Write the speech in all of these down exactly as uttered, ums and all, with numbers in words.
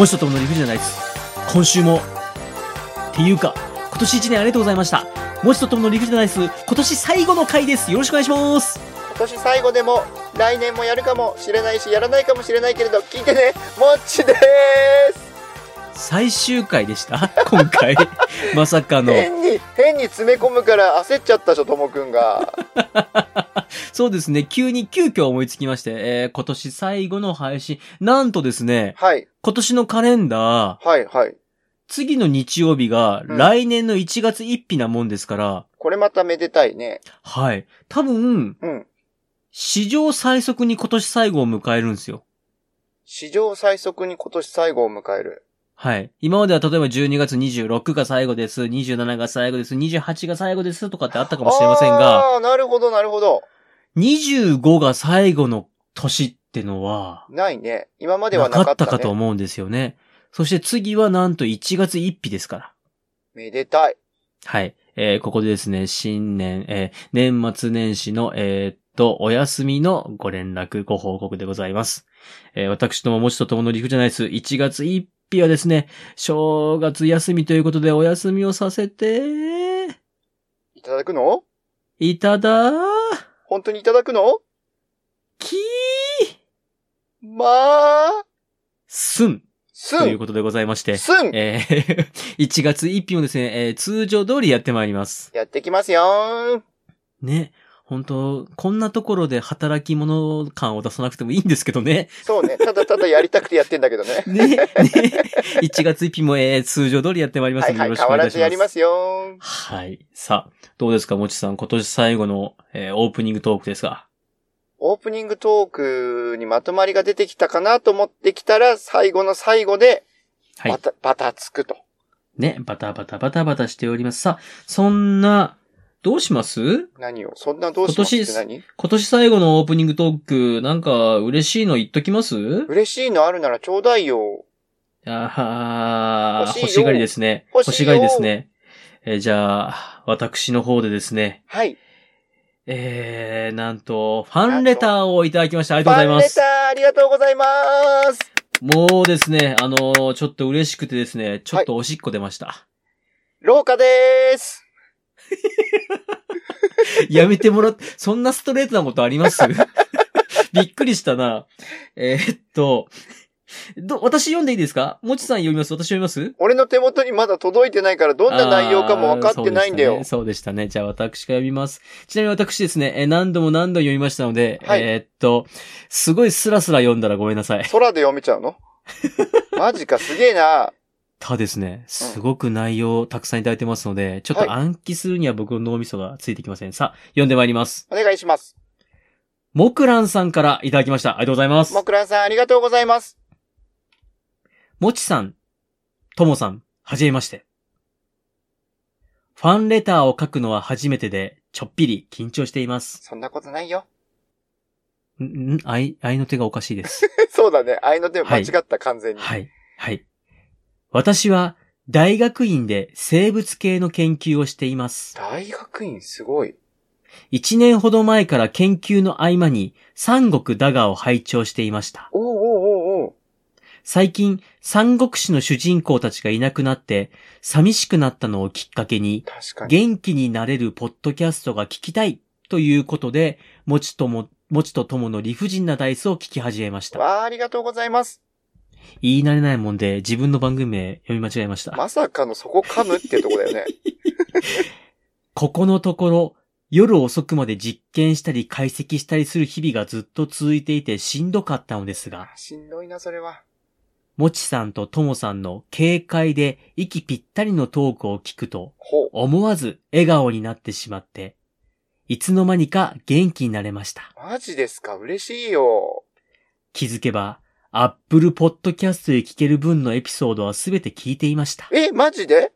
もしとともの理不尽じゃないです。今週もっていうか今年いちねんありがとうございました。もしとともの理不尽じゃないです。今年最後の回です。よろしくお願いします。今年最後でも来年もやるかもしれないしやらないかもしれないけれど聞いてね。もっちです。最終回でした今回まさかの変に変に詰め込むから焦っちゃったでしょともくんがそうですね、急に急遽思いつきまして、えー、今年最後の配信なんとですね、はい、今年のカレンダー、はいはい、次の日曜日が来年のいちがつついたちなもんですから、うん、これまためでたいね。はい、多分、うん、史上最速に今年最後を迎えるんですよ。史上最速に今年最後を迎える。はい。今までは例えばじゅうにがつにじゅうろくが最後です、にじゅうしちが最後です、にじゅうはちが最後ですとかってあったかもしれませんが。ああ、なるほど、なるほど。にじゅうごが最後の年ってのは。ないね。今まではなかったね。なかったかと思うんですよね。そして次はなんといちがつついたちですから。めでたい。はい。えー、ここでですね、新年、えー、年末年始の、えー、っと、お休みのご連絡、ご報告でございます。えー、私どももちとともの理不尽じゃないです。いちがつついたち。いちはですね、正月休みということでお休みをさせていただくの？いただー本当にいただくの？きーまーすんすんということでございまして、すん、えー、いちがつついたちもですね、えー、通常通りやってまいります。やってきますよーね。本当こんなところで働き者感を出さなくてもいいんですけどね。そうね。ただただやりたくてやってんだけどね。ね。ね。いちがつついたちも、えー、通常通りやってまいりますので、はいはい、よろしくお願いします。変わらずやりますよ。はい。さあ、どうですか、もちさん。今年最後の、えー、オープニングトークですが。オープニングトークにまとまりが出てきたかなと思ってきたら、最後の最後で、はい、バタ、バタつくと。ね。バタバタバタバタしております。さあ、そんな、どうします？何を？そんなどうしますって何？今年、今年最後のオープニングトーク、なんか嬉しいの言っときます？嬉しいのあるならちょうだいよ。あー、欲しがりですね。欲しがりですね。えー、じゃあ、私の方でですね。はい。えー、なんと、ファンレターをいただきました。ありがとうございます。ファンレター、ありがとうございます。もうですね、あのー、ちょっと嬉しくてですね、ちょっとおしっこ出ました。はい、廊下でーす。やめてもらって、そんなストレートなことありますびっくりしたな。えー、っとど、私読んでいいですか？もちさん読みます？私読みます？俺の手元にまだ届いてないから、どんな内容かも分かってないんだよ。そうでしたね。そうでしたね。じゃあ私から読みます。ちなみに私ですね、え何度も何度読みましたので、はい、えー、っと、すごいスラスラ読んだらごめんなさい。空で読めちゃうの？マジか、すげえな。たですね、すごく内容をたくさんいただいてますので、うん、ちょっと暗記するには僕の脳みそがついてきません。はい、さあ、読んでまいります。お願いします。もくらんさんからいただきました。ありがとうございます。もくらんさん、ありがとうございます。もちさん、ともさん、はじめまして。ファンレターを書くのは初めてで、ちょっぴり緊張しています。そんなことないよ。ん、愛、愛の手がおかしいです。そうだね。愛の手間違った、はい、完全に。はい。はい。私は大学院で生物系の研究をしています。大学院すごい。一年ほど前から研究の合間に三国ダガを拝聴していました。おうおうおうおう。最近三国志の主人公たちがいなくなって寂しくなったのをきっかけに、確かに元気になれるポッドキャストが聞きたいということで、もちとも、もちとともの理不尽なダイスを聞き始めました。わあ、ありがとうございます。言い慣れないもんで自分の番組名読み間違えました。まさかのそこ噛むってとこだよね。ここのところ夜遅くまで実験したり解析したりする日々がずっと続いていてしんどかったのですが、しんどいなそれは。もちさんとともさんの軽快で息ぴったりのトークを聞くと思わず笑顔になってしまっていつの間にか元気になれました。マジですか？嬉しいよ。気づけばアップルポッドキャストで聞ける分のエピソードはすべて聞いていました。え、マジで？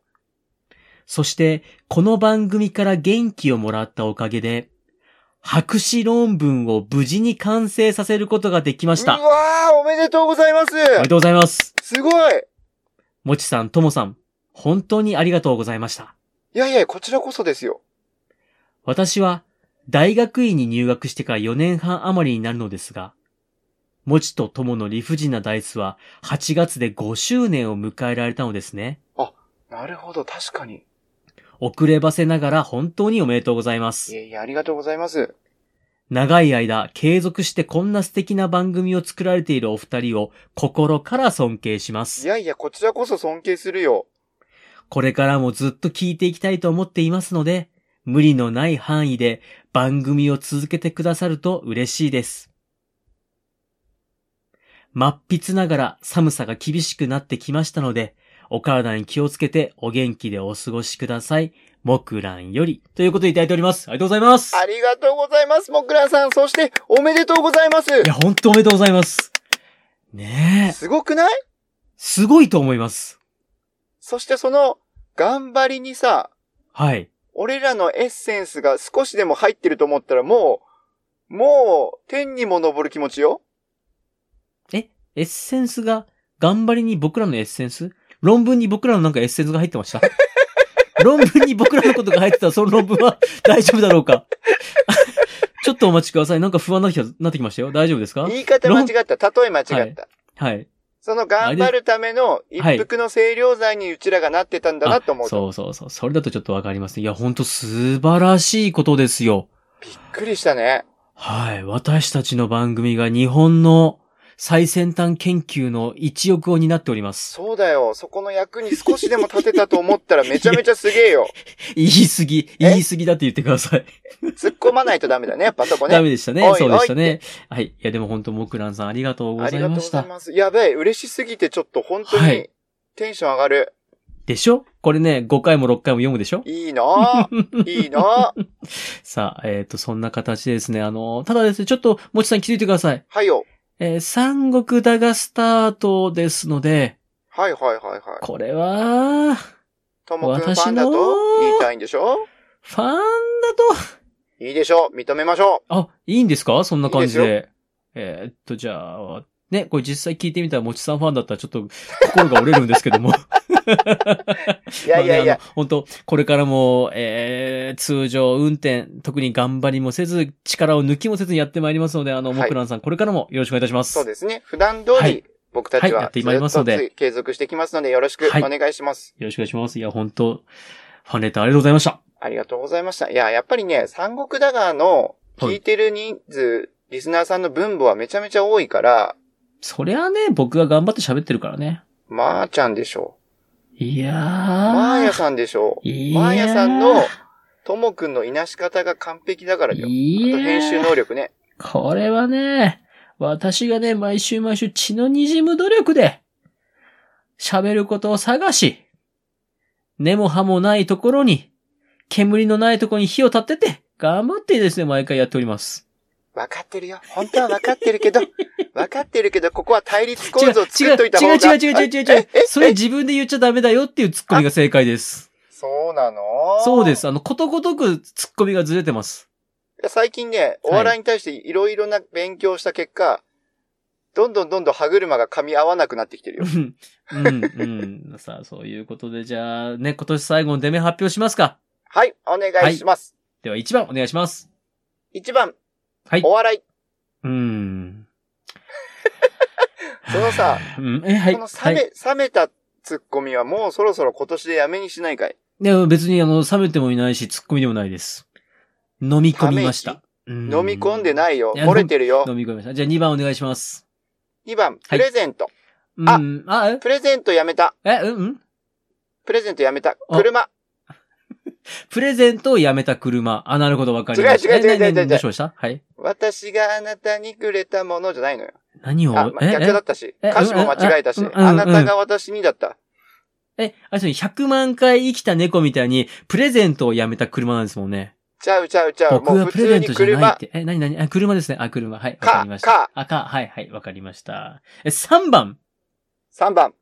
そして、この番組から元気をもらったおかげで、博士論文を無事に完成させることができました。うわー、おめでとうございます。おめでとうございます。すごい。もちさん、ともさん、本当にありがとうございました。いやいや、こちらこそですよ。私は、大学院に入学してからよねんはん余りになるのですが、もちとともの理不尽なダイスははちがつでごしゅうねんを迎えられたのですね。あ、なるほど、確かに。遅ればせながら本当におめでとうございます。いやいや、ありがとうございます。長い間継続してこんな素敵な番組を作られているお二人を心から尊敬します。いやいや、こちらこそ尊敬するよ。これからもずっと聞いていきたいと思っていますので、無理のない範囲で番組を続けてくださると嬉しいです。真っ筆ながら寒さが厳しくなってきましたので、お体に気をつけてお元気でお過ごしください。木蘭より。ということでいただいております。ありがとうございます。ありがとうございます、木蘭さん。そして、おめでとうございます。いや、ほんとおめでとうございます。ねえ。すごくない？すごいと思います。そしてその、頑張りにさ、はい。俺らのエッセンスが少しでも入ってると思ったらもう、もう、天にも昇る気持ちよ。え？エッセンスが、頑張りに僕らのエッセンス？論文に僕らのなんかエッセンスが入ってました論文に僕らのことが入ってたらその論文は大丈夫だろうかちょっとお待ちください。なんか不安な気がなってきましたよ。大丈夫ですか？言い方間違った。例え間違った。はい。はい、その頑張るための一服の清涼剤にうちらがなってたんだなと思うと、はい。そうそうそう。それだとちょっとわかりますね。いや、ほんと素晴らしいことですよ。びっくりしたね。はい。私たちの番組が日本の最先端研究の一翼を担っております。そうだよ。そこの役に少しでも立てたと思ったらめちゃめちゃすげえよ。言い過ぎ、言い過ぎだって言ってください。突っ込まないとダメだね。やっぱそこね。ダメでしたね。そうでしたね。はい。いやでも本当木蘭さんありがとうございました。ありがとうございます。やべえ、嬉しすぎてちょっと本当にテンション上がる。はいでしょ？これね、ごかいもろっかいも読むでしょ？いいなぁ。いいなぁ。さあ、えっと、そんな形でですね、あの、ただですね、ちょっと、もちさん気づいてください。はいよ。えー、三国だがスタートですので。はいはいはいはい。これは、ともくんファンだと言いたいんでしょ？ファンだと。いいでしょう。認めましょう。あ、いいんですか？そんな感じで。いいですよ。えー、っと、じゃあ、ね、これ実際聞いてみたら、もちさんファンだったらちょっと心が折れるんですけども。いやいやいや。本当、これからも、えー、通常運転、特に頑張りもせず、力を抜きもせずにやってまいりますので、あの、木蘭さん、これからもよろしくお願いいたします。そうですね。普段通り、はい、僕たちは、ずっと継続していきますので、よろしくお願いします。はい、よろしくお願いします。いや、本当ファンレターありがとうございました。ありがとうございました。いや、やっぱりね、三国だがの、聞いてる人数、はい、リスナーさんの分母はめちゃめちゃ多いから、そりゃね、僕が頑張って喋ってるからね。まーちゃんでしょう。いやー。まーやさんでしょう。いやー。まーやさんの、ともくんのいなし方が完璧だからよ。いやー。あと編集能力ね。これはね、私がね、毎週毎週血の滲む努力で、喋ることを探し、根も葉もないところに、煙のないところに火を立てて、頑張ってですね、毎回やっております。わかってるよ。本当はわかってるけど、わかってるけど、ここは対立構造を作っといた方が。違う違う違う違う違う違う。それ自分で言っちゃダメだよっていうツッコミが正解です。そうなの？そうです。あの、ことごとくツッコミがずれてます。最近ね、お笑いに対していろいろな勉強した結果、はい、どんどんどんどん歯車が噛み合わなくなってきてるよ。うん、うん。さあ、そういうことで、じゃあ、ね、今年最後の出目発表しますか。はい、お願いします。はい、では、いちばんお願いします。いちばん。はい。お笑い。うーん。そのさ、うん、え、はい。この冷め、はい、冷めたツッコミはもうそろそろ今年でやめにしないかい？いや、別にあの、冷めてもいないし、ツッコミでもないです。飲み込みました。うん飲み込んでないよ。漏れてるよ。飲み込みました。じゃあにばんお願いします。にばん、プレゼント。はい、あ、あ、プレゼントやめた。え、うん、うん、プレゼントやめた。車。プレゼントをやめた車。あ、なるほど、わかりました。違う違う違う違う違う。どうしました？はい。私があなたにくれたものじゃないのよ。何を？あ、まあ、逆だったし。歌詞も間違えたし。うんうんうん、あなたが私にだった。え、あれですね、ひゃくまんかい生きた猫みたいに、プレゼントをやめた車なんですもんね。ちゃうちゃうちゃう。僕はプレゼントじゃないって。え、なになに？あ、車ですね。あ、車。はい。わかりました。か、か。あ、か。はいはい。わかりました。え、さんばん。さんばん。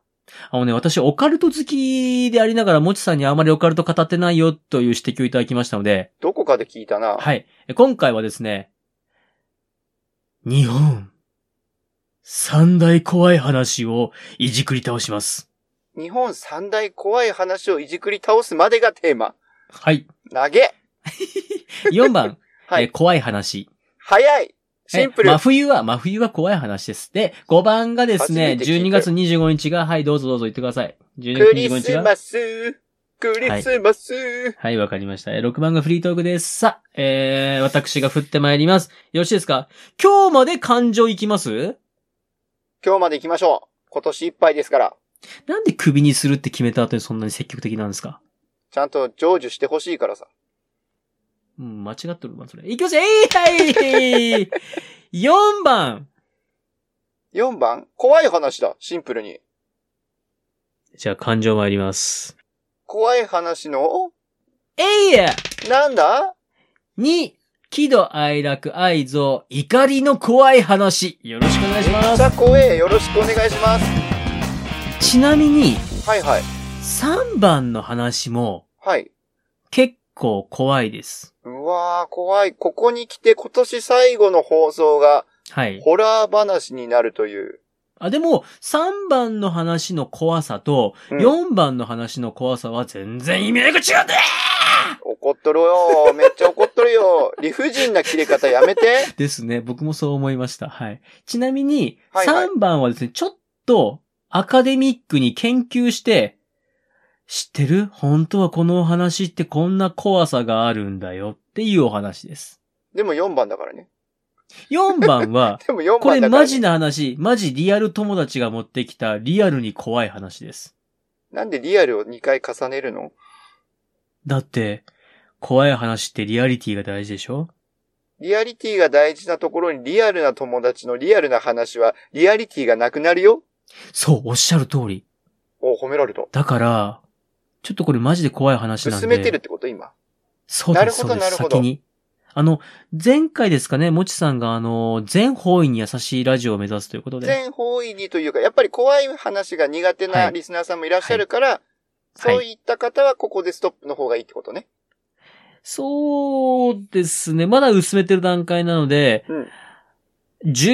あのね、私、オカルト好きでありながら、もちさんにあまりオカルト語ってないよという指摘をいただきましたので。どこかで聞いたな。はい。今回はですね、日本、三大怖い話をいじくり倒します。日本三大怖い話をいじくり倒すまでがテーマ。はい。投げ。よんばん、はい、え、怖い話。早い。シンプル。真冬は、真冬は怖い話です。で、ごばんがですね、じゅうにがつにじゅうごにちが、はい、どうぞどうぞ言ってください。じゅうにがつにじゅうごにちが。クリスマス。クリスマス。はい、わ、はい、かりました。ろくばんがフリートークです。さあ、えー、私が振ってまいります。よろしいですか？今日まで感情いきます？今日まで行きましょう。今年いっぱいですから。なんで首にするって決めた後にそんなに積極的なんですか？ちゃんと成就してほしいからさ。うん、間違ってるわ、それ。いきますよ、えー、はい!よんばん。よんばん？怖い話だ、シンプルに。じゃあ、感情参ります。怖い話のえいやなんだ ?に、喜怒哀楽愛憎、怒りの怖い話。よろしくお願いします。めっちゃ怖え、よろしくお願いします。ちなみに、はいはい。さんばんの話も、はい。結構怖いです。うわー、怖い。ここに来て今年最後の放送が、はい。ホラー話になるという。あ、でも、さんばんの話の怖さと、よんばんの話の怖さは全然意味合いが違うんだよ、うん、怒っとるよ。めっちゃ怒っとるよ。理不尽な切れ方やめて。ですね。僕もそう思いました。はい。ちなみに、さんばんはですね、はいはい、ちょっとアカデミックに研究して、知ってる？本当はこのお話ってこんな怖さがあるんだよっていうお話です。でもよんばんだからね。よんばんは、でもよんばんだからね、これマジな話、マジリアル友達が持ってきたリアルに怖い話です。なんでリアルをにかい重ねるの？だって、怖い話ってリアリティが大事でしょ？リアリティが大事なところにリアルな友達のリアルな話はリアリティがなくなるよ。そう、おっしゃる通り。お、褒められた。だから、ちょっとこれマジで怖い話なんで。進めてるってこと今。そうです、そうです。なるほど、なるほど。先に。あの、前回ですかね、もちさんがあの、全方位に優しいラジオを目指すということで。全方位にというか、やっぱり怖い話が苦手なリスナーさんもいらっしゃるから、はいはい、そういった方はここでストップの方がいいってことね。そうですね。まだ薄めてる段階なので、うん、じゅ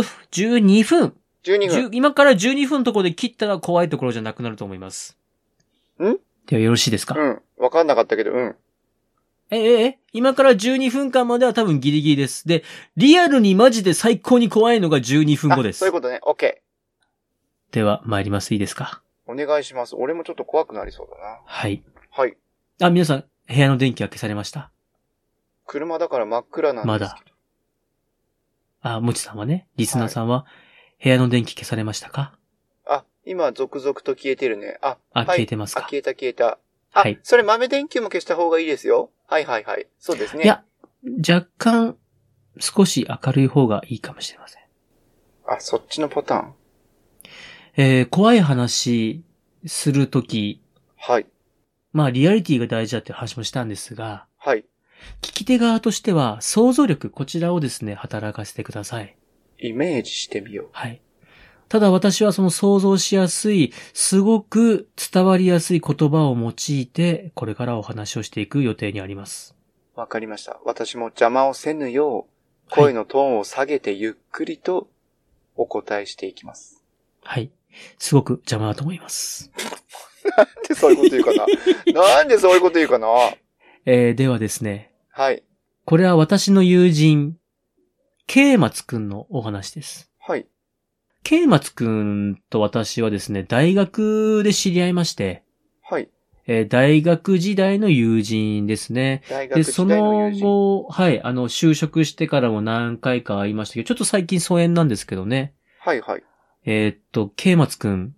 う、じゅうにふん。じゅうにふん。今からじゅうにふんのところで切ったら怖いところじゃなくなると思います。ん？ではよろしいですか？うん。わかんなかったけど、うん。え、え、え、今からじゅうにふんかんまでは多分ギリギリです。で、リアルにマジで最高に怖いのがじゅうにふんごです。そういうことね。OK。では、参ります。いいですか？お願いします。俺もちょっと怖くなりそうだな。はい。はい。あ、皆さん、部屋の電気は消されました？車だから真っ暗なんですけど。まだ。あ、もちさんはね、リスナーさんは、はい、部屋の電気消されましたか？あ、今、続々と消えてるね。あ、あ、はい、消えてますか？あ、消えた消えた。あ、はい、それ豆電球も消した方がいいですよ。はいはいはい。そうですね。いや、若干、少し明るい方がいいかもしれません。あ、そっちのパターン。えー、怖い話するとき。はい。まあ、リアリティが大事だって話もしたんですが。はい。聞き手側としては、想像力、こちらをですね、働かせてください。イメージしてみよう。はい。ただ私はその想像しやすい、すごく伝わりやすい言葉を用いて、これからお話をしていく予定にあります。わかりました。私も邪魔をせぬよう、声のトーンを下げてゆっくりとお答えしていきます。はい。すごく邪魔だと思います。なんでそういうこと言うかな。なんでそういうこと言うかな。えー、ではですね。はい。これは私の友人、ケイマツくんのお話です。はい。ケイマツくんと私はですね、大学で知り合いまして。はい。えー、大学時代の友人ですね。大学時代の友人。で、その後、はい、あの、就職してからも何回か会いましたけど、ちょっと最近疎遠なんですけどね。はいはい。えー、っと、ケイマツくん。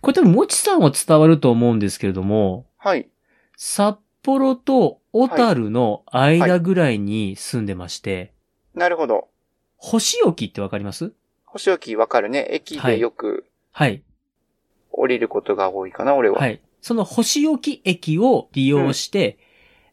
これ多分、もちさんは伝わると思うんですけれども。はい。札幌と小樽の間ぐらいに住んでまして。はいはい、なるほど。星置きってわかります？星置きわかるね。駅でよく。はい。降りることが多いかな、俺は。はい。その星置き駅を利用して、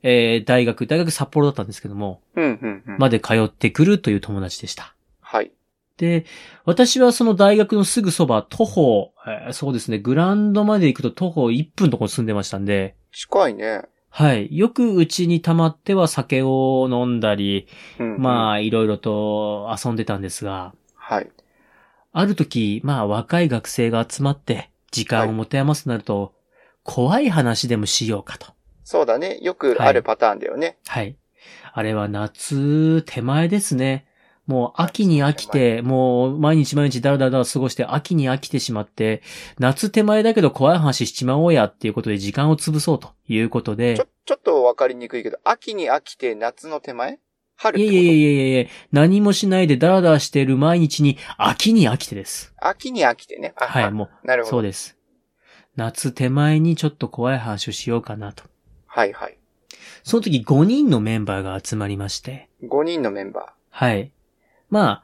うん、えー、大学、大学札幌だったんですけども、うんうんうん、まで通ってくるという友達でした。はい。で、私はその大学のすぐそば、徒歩、えー、そうですね、グラウンドまで行くと徒歩いっぷんのところに住んでましたんで。近いね。はい。よくうちに溜まっては酒を飲んだり、うんうん、まあ、いろいろと遊んでたんですが、はい。ある時、まあ、若い学生が集まって、時間を持て余すとなると、はい、怖い話でもしようかと。そうだね。よくあるパターンだよね。はい。あれは夏手前ですね。もう秋に飽きて、もう毎日毎日だらだら過ごして秋に飽きてしまって、夏手前だけど怖い話しちまおうやっていうことで時間を潰そうということで。ちょ、ちょっとわかりにくいけど、秋に飽きて夏の手前？春ってこと？いやいやいやいやいや、何もしないでダラダラしてる毎日に秋に飽きてです。秋に飽きてね。はい、もう。なるほど。そうです。夏手前にちょっと怖い話をしようかなと。はいはい。その時ごにんのメンバーが集まりまして。ごにんのメンバー。はい。まあ、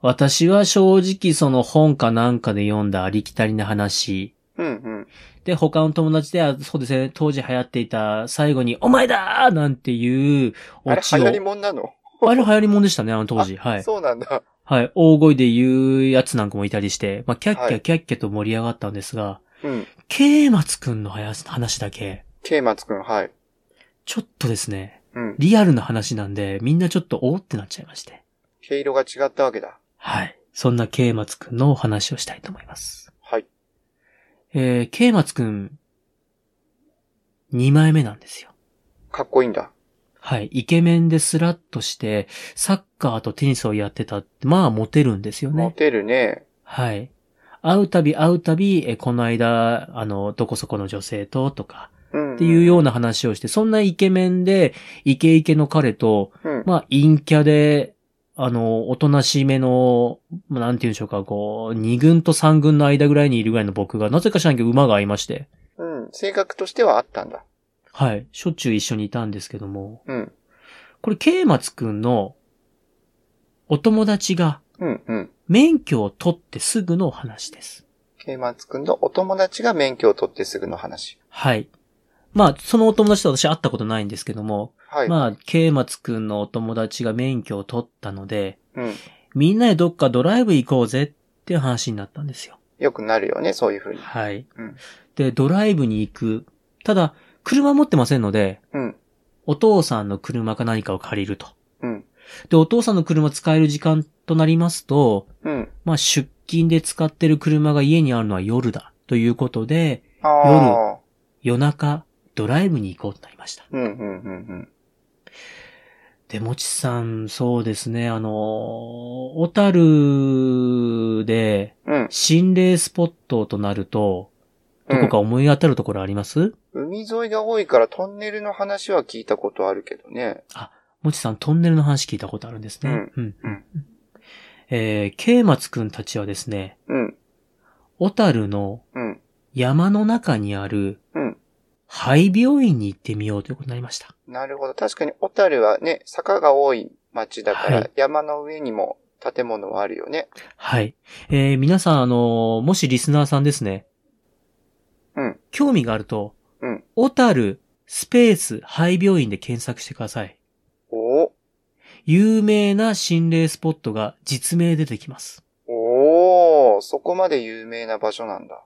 私は正直その本かなんかで読んだありきたりな話。うんうん。で、他の友達では、そうですね、当時流行っていた最後に、お前だーなんていうオチを。あれ流行りもんなの？あれ流行りもんでしたね、あの当時。はい。そうなんだ。はい。大声で言うやつなんかもいたりして、まあ、キャッキャキャッキャと盛り上がったんですが、うん。ケイマツくんの話だけ。ケイマツくん、はい。ちょっとですね、うん、リアルな話なんで、みんなちょっとおーってなっちゃいまして。毛色が違ったわけだ。はい。そんなケイマツくんのお話をしたいと思います。はい。えー、ケイマツくん、にまいめなんですよ。かっこいいんだ。はい。イケメンでスラッとして、サッカーとテニスをやってたって、まあモテるんですよね。モテるね。はい。会うたび会うたび、え、この間、あの、どこそこの女性と、とか、っていうような話をして、そんなイケメンで、イケイケの彼と、うん、まあ、陰キャで、あの、おとなしめの、なんて言うんでしょうか、こう、二軍と三軍の間ぐらいにいるぐらいの僕が、なぜか知らんけど馬が合いまして。うん、性格としてはあったんだ。はい、しょっちゅう一緒にいたんですけども。うん。これ、ケイマツくんの、お友達が、うんうん。免許を取ってすぐのお話です。ケイマツくんのお友達が免許を取ってすぐの話。はい。まあ、そのお友達と私会ったことないんですけども、はい、まあ、ケイマツくんのお友達が免許を取ったので、うん、みんなでどっかドライブ行こうぜっていう話になったんですよ。よくなるよね、そういう風に。はい。うん、で、ドライブに行く。ただ、車持ってませんので、うん、お父さんの車か何かを借りると。うん、で、お父さんの車使える時間となりますと、うん、まあ、出勤で使ってる車が家にあるのは夜だということで、夜、夜中、ドライブに行こうとなりました。うんうんうんうん。で、もちさん、そうですね、あの、小樽で、心霊スポットとなると、うん、どこか思い当たるところあります？海沿いが多いからトンネルの話は聞いたことあるけどね。あ、もちさん、トンネルの話聞いたことあるんですね。うんうんうん。えー、ケイマツくんたちはですね、うん。小樽の山の中にある、うん、うん廃病院に行ってみようということになりました。なるほど。確かに小樽はね、坂が多い町だから、はい、山の上にも建物はあるよね。はい。えー、皆さん、あのー、もしリスナーさんですね。うん。興味があると、うん。小樽スペース廃病院で検索してください。おぉ。有名な心霊スポットが実名出てきます。おぉ、そこまで有名な場所なんだ。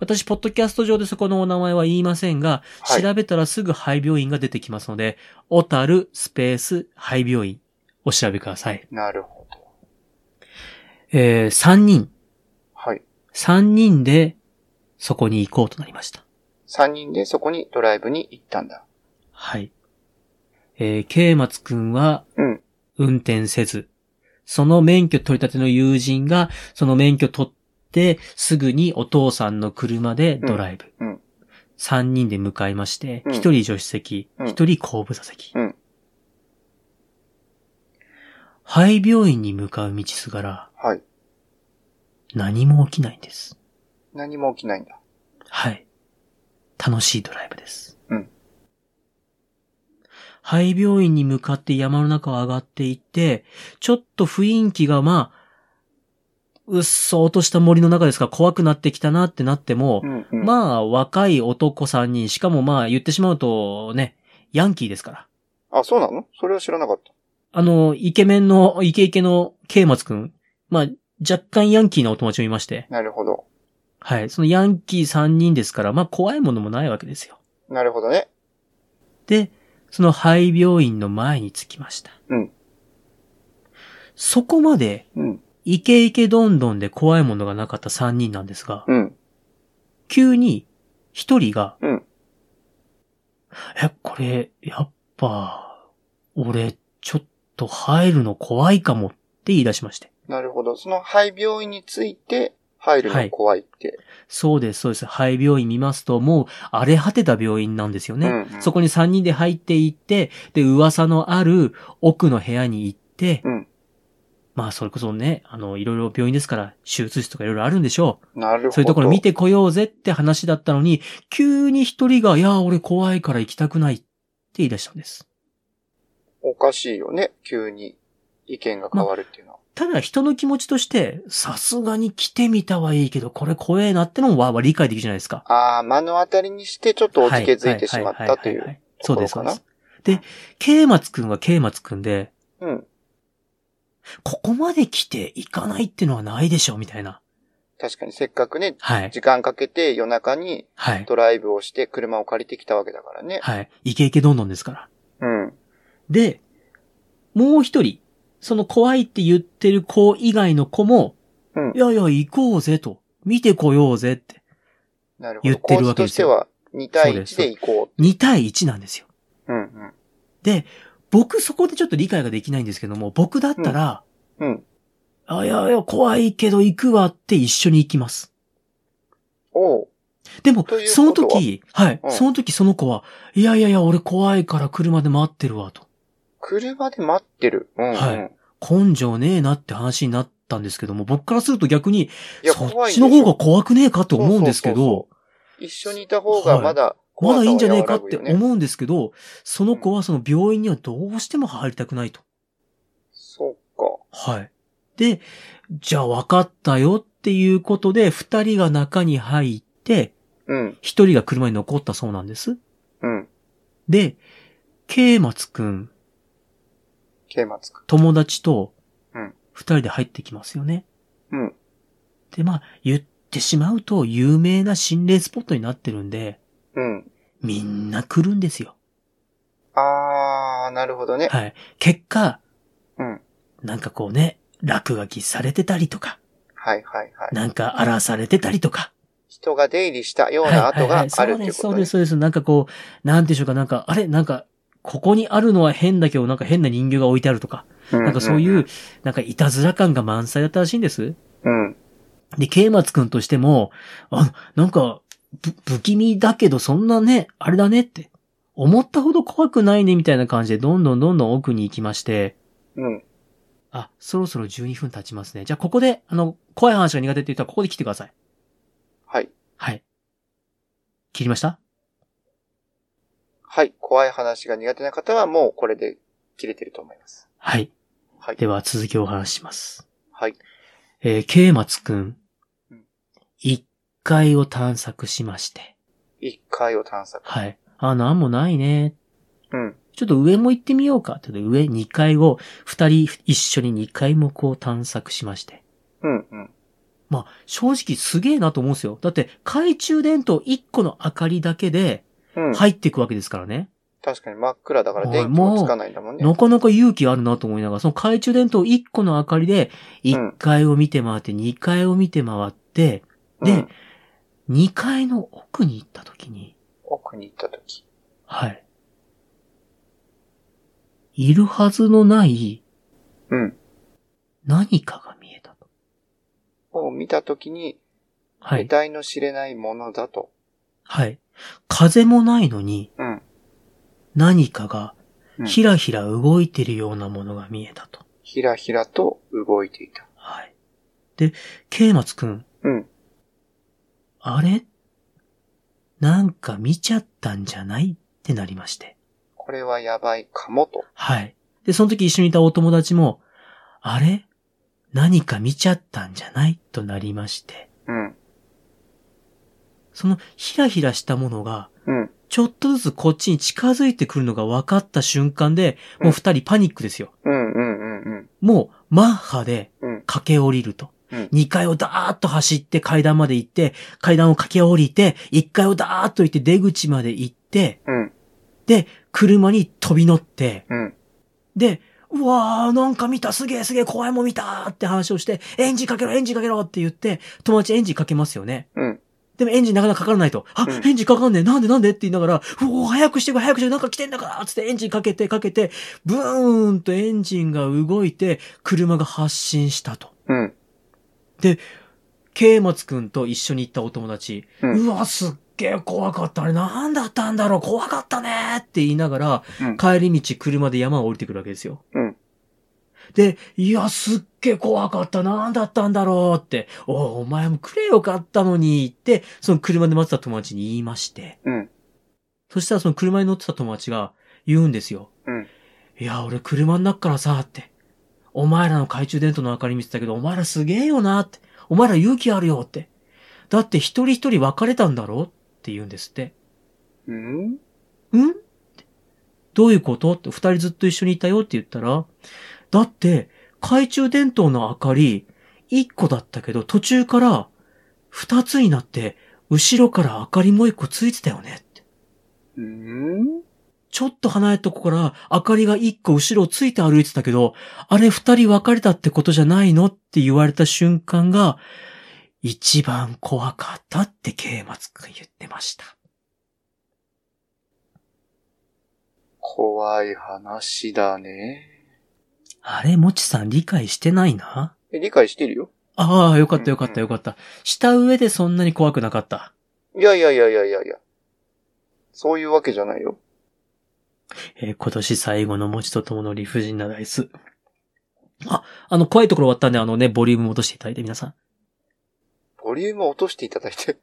私、ポッドキャスト上でそこのお名前は言いませんが、はい、調べたらすぐ廃病院が出てきますので、小樽スペース廃病院お調べください。なるほど。えー、さんにん。はい。さんにんでそこに行こうとなりました。さんにんでそこにドライブに行ったんだ。はい。えー、ケイマツくんは、うん。運転せず、その免許取り立ての友人が、その免許取って、で、すぐにお父さんの車でドライブ。うんうん、さんにんで向かいまして、うん、ひとり助手席、うん、ひとり後部座席、うん。廃病院に向かう道すがら、はい、何も起きないんです。何も起きないんだ。はい。楽しいドライブです。うん。廃病院に向かって山の中を上がっていって、ちょっと雰囲気がまあ、うっそうとした森の中ですから怖くなってきたなってなっても、うんうん、まあ若い男さんにん、しかもまあ言ってしまうとね、ヤンキーですから。あ、そうなの？それは知らなかった。あの、イケメンの、イケイケのケイマツくん。まあ若干ヤンキーなお友達もいまして。なるほど。はい。そのヤンキーさんにんですから、まあ怖いものもないわけですよ。なるほどね。で、その廃病院の前に着きました。うん。そこまで、うん。イケイケどんどんで怖いものがなかったさんにんなんですが、うん、急にひとりが、うん、え、これ、やっぱ、俺ちょっと入るの怖いかもって言い出しまして。なるほど。その廃病院について入るの怖いって。はい、そうです、そうです。廃病院見ますと、もう荒れ果てた病院なんですよね。うんうん、そこにさんにんで入っていって、で、噂のある奥の部屋に行って、うん、まあ、それこそね、あの、いろいろ病院ですから、手術室とかいろいろあるんでしょう。なるほど。そういうところ見てこようぜって話だったのに、急に一人が、いや、俺怖いから行きたくないって言い出したんです。おかしいよね、急に意見が変わるっていうのは。まあただ人の気持ちとして、さすがに来てみたはいいけど、これ怖えなってのもわわ理解できるじゃないですか。ああ、目の当たりにしてちょっとおじけづいてしまったというところかな。そうです、そうです。で、啓松くんは啓松くんで、うん。ここまで来て行かないってのはないでしょ、みたいな。確かにせっかくね、はい、時間かけて夜中にドライブをして車を借りてきたわけだからね。はい。イケイケどんどんですから。うん。で、もう一人。その怖いって言ってる子以外の子も、うん、いやいや行こうぜと、見てこようぜって言ってるわけですよ。なるほど。コーチとしてはにたいいちで行こう。にたいいちなんですよ。うんうん、で、僕そこでちょっと理解ができないんですけども、僕だったら、うんうん、あいやいや怖いけど行くわって一緒に行きます。おう。でも、その時、はい、うん、その時その子は、いやいやいや俺怖いから車で待ってるわと。車で待ってる、うんうん、はい。根性ねえなって話になったんですけども、僕からすると逆に、そっちの方が怖くねえかと思うんですけど、そうそうそうそう一緒にいた方がまだ怖さは和らぐよね、はい、まだいいんじゃねえかって思うんですけど、その子はその病院にはどうしても入りたくないと。そっか。はい。で、じゃあ分かったよっていうことで、二人が中に入って、うん。一人が車に残ったそうなんです。うん。で、啓松くん、友達と二人で入ってきますよね、うん、でまあ言ってしまうと有名な心霊スポットになってるんで、うん、みんな来るんですよ。あーなるほどね。はい。結果、うん、なんかこうね落書きされてたりとか、はいはいはい、なんか荒らされてたりとか人が出入りしたような跡があるってことね、はいはいはい、そうですそうですそうです。なんかこうなんていうかなんかあれなんかここにあるのは変だけど、なんか変な人形が置いてあるとか、うんうん、なんかそういう、なんかいたずら感が満載だったらしいんです。うん。で、啓松くんとしても、あ、なんか、ぶ、不気味だけど、そんなね、あれだねって、思ったほど怖くないね、みたいな感じで、どんどんどんどん奥に行きまして、うん。あ、そろそろじゅうにふん経ちますね。じゃあ、ここで、あの、怖い話が苦手って言ったら、ここで切ってください。はい。はい。切りました？はい。怖い話が苦手な方はもうこれで切れてると思います。はい。はい、では続きをお話しします。はい。えー、啓松くん。いっかいを探索しまして。いっかいを探索。はい。あ、なんもないね。うん。ちょっと上も行ってみようか。ちょっと上にかいを、ふたり一緒ににかいもこう探索しまして。うんうん。まあ、正直すげえなと思うんですよ。だって懐中電灯いっこの明かりだけで、うん、入っていくわけですからね。確かに真っ暗だから電気もつかないんだもんね。なかなか勇気あるなと思いながら、その懐中電灯いっこの明かりで、いっかいを見て回って、にかいを見て回って、うん、で、にかいの奥に行った時に。奥に行った時。はい。いるはずのない、うん。何かが見えたと。を見た時に、はい。得体の知れないものだと。はい。風もないのに、うん、何かがひらひら動いてるようなものが見えたと。ひらひらと動いていた。はい。で、啓松くん。うん。あれ？なんか見ちゃったんじゃない？ってなりまして。これはやばいかもと。はい。で、その時一緒にいたお友達も、あれ？何か見ちゃったんじゃない？となりまして。うん。そのひらひらしたものが、ちょっとずつこっちに近づいてくるのが分かった瞬間で、もう二人パニックですよ。うんうんうんうん、もうマッハで駆け下りると。うん、にかいをダーッと走って階段まで行って、階段を駆け下りて、いっかいをダーッと行って出口まで行って、うん、で、車に飛び乗って、うん、で、うわーなんか見たすげえすげえ怖いもん見たーって話をして、エンジンかけろエンジンかけろって言って、友達エンジンかけますよね。うんでもエンジンなかなかかからないと。あ、うん、エンジンかかんねえ。なんでなんでって言いながら、おー、早くしてくれ、早くしてくれ、なんか来てんだからつってエンジンかけて、かけて、ブーンとエンジンが動いて、車が発進したと。うん、で、ケイマツくんと一緒に行ったお友達、うん、うわ、すっげえ怖かった。あれなんだったんだろう、怖かったねって言いながら、うん、帰り道車で山を降りてくるわけですよ。うんで、いや、すっげえ怖かった。なんだったんだろうって、お、お前もくれよかったのにって、その車で待ってた友達に言いまして。うん。そしたらその車に乗ってた友達が言うんですよ。うん。いや、俺車の中からさ、って。お前らの懐中電灯の明かり見てたけど、お前らすげえよな、って。お前ら勇気あるよ、って。だって一人一人別れたんだろって言うんですって。うんうんどういうことって、二人ずっと一緒にいたよって言ったら、だって懐中電灯の明かりいっこだったけど途中からふたつになって後ろから明かりもいっこついてたよねって。うん？ちょっと離れたとこから明かりがいっこ後ろをついて歩いてたけどあれふたり別れたってことじゃないのって言われた瞬間が一番怖かったって啓松くん言ってました。怖い話だね。あれ、もちさん理解してないな。え、理解してるよ。ああ、よかったよかったよかった。うんうん、した上でそんなに怖くなかった。いやいやいやいやいやいや。そういうわけじゃないよ。えー、今年最後のもちとともの理不尽なダイス。あ、あの、怖いところ終わったんで、あのね、ボリューム戻していただいて、皆さん。ボリューム落としていただいて。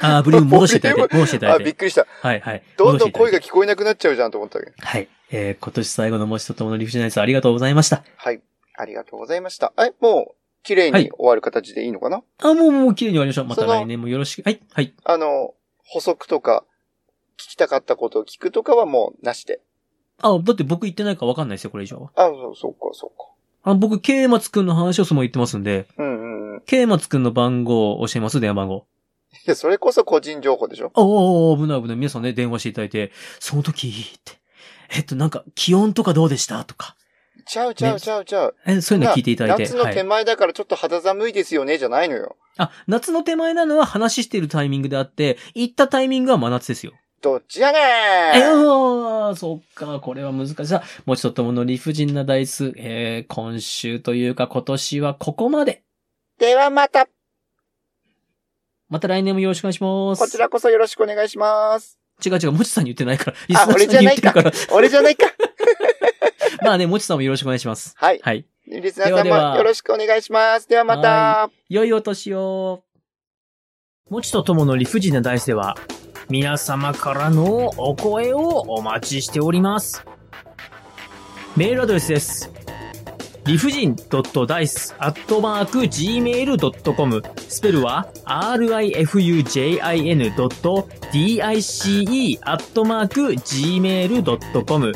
ああ、ボリューム戻していただいて、戻していただいて。あ、びっくりした。はいはい。どんどん声が聞こえなくなっちゃうじゃんと思ったわけ。はい。えー、今年最後のもちとともの理不尽なダイスありがとうございました。はい。ありがとうございました。え、もう、綺麗に終わる形でいいのかな、はい、あ、もう、もう綺麗に終わりましょう。また来年もよろしく。はい。はい。あの、補足とか、聞きたかったことを聞くとかはもう、なしで。あ、だって僕言ってないからわかんないですよ、これ以上は。あ、そうか、そうか。あの、僕、ケイマツくんの話をその言ってますんで。うんうんうん。ケイマツくんの番号を教えます、電話番号。いや、それこそ個人情報でしょ。おー、危ない危ない。皆さんね、電話していただいて、その時、って。えっと、なんか、気温とかどうでしたとか。ちゃうちゃうちゃうちゃう。ね、え、そういうの聞いていただいて。夏の手前だからちょっと肌寒いですよね、はい、じゃないのよ。あ、夏の手前なのは話しているタイミングであって、行ったタイミングは真夏ですよ。どっちやねー。えー、そっか、これは難しい。さあ、もちとともの理不尽なダイス、えー、今週というか今年はここまで。ではまた。また来年もよろしくお願いします。こちらこそよろしくお願いします。違う違う、もちさんに言ってないから。あ、俺じゃないか。俺じゃないか。まあね、もちさんもよろしくお願いします。はい。はい。リスナーさんもよろしくお願いします。ではまた。良いお年を。もちとともの理不尽なダイスでは、皆様からのお声をお待ちしております。メールアドレスです。理不尽 .dice アットマーク ジーメール ドットコム スペルは アールアイエフユージェイアイエヌ ドット ディーアイシーイー アットマーク ジーメール ドットコム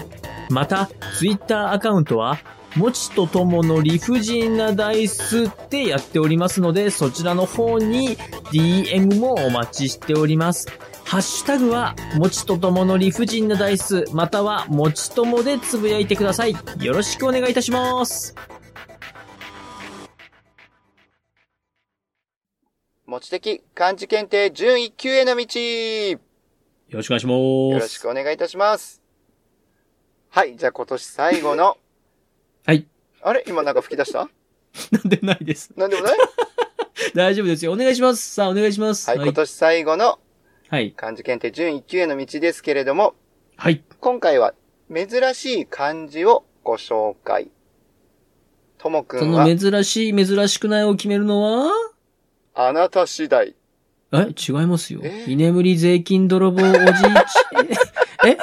また、ツイッターアカウントは、もちとともの理不尽なダイスってやっておりますので、そちらの方に ディーエム もお待ちしております。ハッシュタグは、もちとともの理不尽なダイス、または、もちともでつぶやいてください。よろしくお願いいたします。もち的漢字検定準一級への道。よろしくお願いします。よろしくお願いいたします。はい、じゃあ今年最後の。はい。あれ今なんか吹き出したなんでないです。なんでもない大丈夫ですよ。お願いします。さあ、お願いします。はい、はい、今年最後の。はい。漢字検定準一級への道ですけれども。はい。今回は珍しい漢字をご紹介。ともくんは。その珍しい、珍しくないを決めるのはあなた次第。え違いますよ。居眠り税金泥棒おじいち。え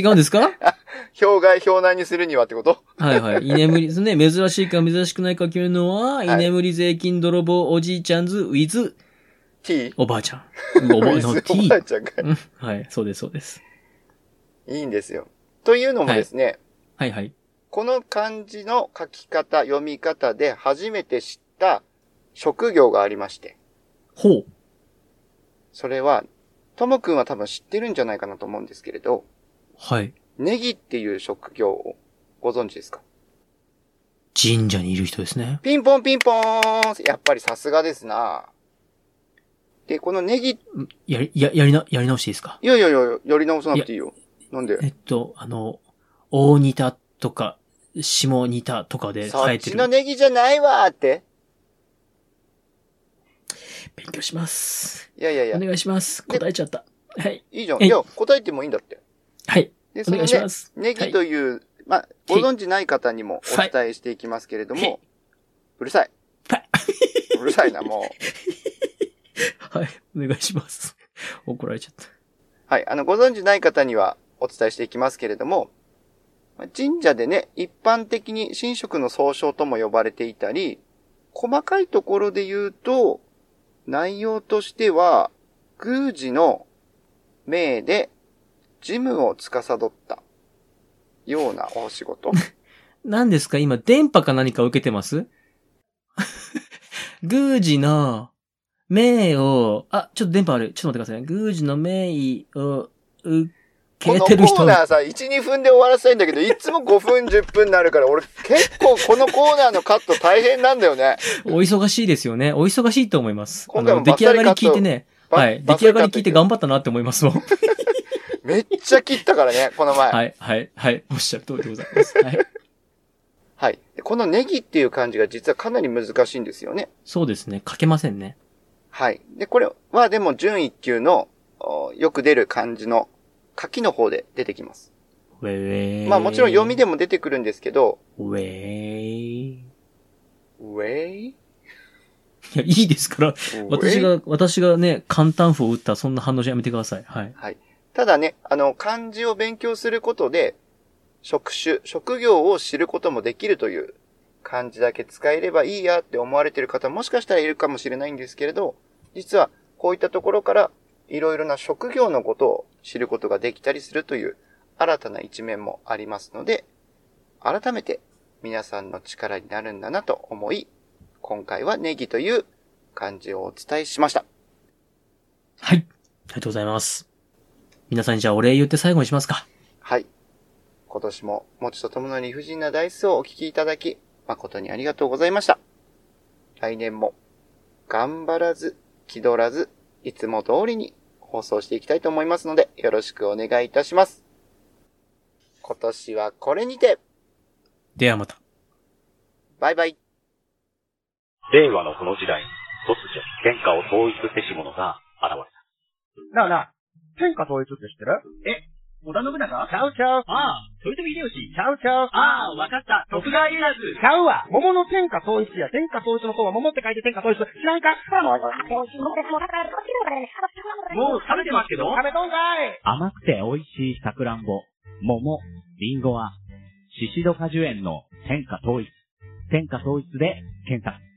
違うんですか表外表内にするにはってことはいはい。居眠りですね。珍しいか珍しくないか決めるのは、はい、居眠り税金泥棒おじいちゃんズウィズ。T? おばあちゃん。おばあちゃん。おばあちゃんかい、うん。はい、そうです、そうです。いいんですよ。というのもですね。はい、はい、はい。この漢字の書き方、読み方で初めて知った職業がありまして。ほう。それは、ともくんは多分知ってるんじゃないかなと思うんですけれど。はい。ネギっていう職業をご存知ですか？神社にいる人ですね。ピンポンピンポーン！やっぱりさすがですな。で、このネギ。やり、や、やりな、やり直していいですか？いやいやいや、やり直さなくていいよ。なんで？えっと、あの、大似たとか、下似たとかで使えてる。そっちのネギじゃないわーって。勉強します。いやいやいや。お願いします。答えちゃった。はい。いいじゃん。いや、答えてもいいんだって。はい。で、そのね、お願いします。ネギという、はい、まあ、ご存知ない方にもお伝えしていきますけれども、はい、うるさい。うるさいな、もう。はい。お願いします。怒られちゃった。はい。あの、ご存知ない方にはお伝えしていきますけれども、神社でね、一般的に神職の総称とも呼ばれていたり、細かいところで言うと、内容としては、宮司の命で事務を司ったようなお仕事。何ですか？今、電波か何か受けてます？宮司の命を、あ、ちょっと電波ある。ちょっと待ってくださいね。宮司の命を受けてる人。このコーナーさ、いち、にふんで終わらせたいんだけど、いつもごふん、じゅっぷんになるから、俺結構このコーナーのカット大変なんだよね。お忙しいですよね。お忙しいと思います。今回も出来上がり聞いてね。はい。出来上がり聞いて頑張ったなって思いますもん。めっちゃ切ったからね、この前。はい、はい、はい。おっしゃる通りでございます。はい。はい。このネギっていう漢字が実はかなり難しいんですよね。そうですね。書けませんね。はい。で、これはでも準一級のよく出る漢字の書きの方で出てきます。ウェーイ。まあもちろん読みでも出てくるんですけど。ウェイ。ウェイ？いや、いいですから。私が、私がね、簡単符を打ったそんな反応じゃやめてください。はい。はい。ただね、あの、漢字を勉強することで、職種、職業を知ることもできるという漢字だけ使えればいいやって思われている方もしかしたらいるかもしれないんですけれど、実はこういったところからいろいろな職業のことを知ることができたりするという新たな一面もありますので、改めて皆さんの力になるんだなと思い、今回はネギという漢字をお伝えしました。はい、ありがとうございます。皆さんにじゃあお礼言って最後にしますか。はい。今年ももちとともの理不尽なダイスをお聞きいただき誠にありがとうございました。来年も頑張らず気取らずいつも通りに放送していきたいと思いますのでよろしくお願いいたします。今年はこれにて。ではまた。バイバイ。令和のこの時代、突如天下を統一せし者が現れた。なあなあ、天下統一って知ってる？え織田信長？ちゃうちゃう。ああ、豊臣秀吉。ちゃうちゃう。ああ、わかった。徳川家康。ちゃうわ。桃の天下統一や。天下統一の方は桃って書いて天下統一。知らんか？もう、もう、もう、もう、もう、もう、もう、食べてますけど？食べとんかい。甘くて美味しいさくらんぼ、桃、りんごは、シシド果樹園の天下統一。天下統一で検索。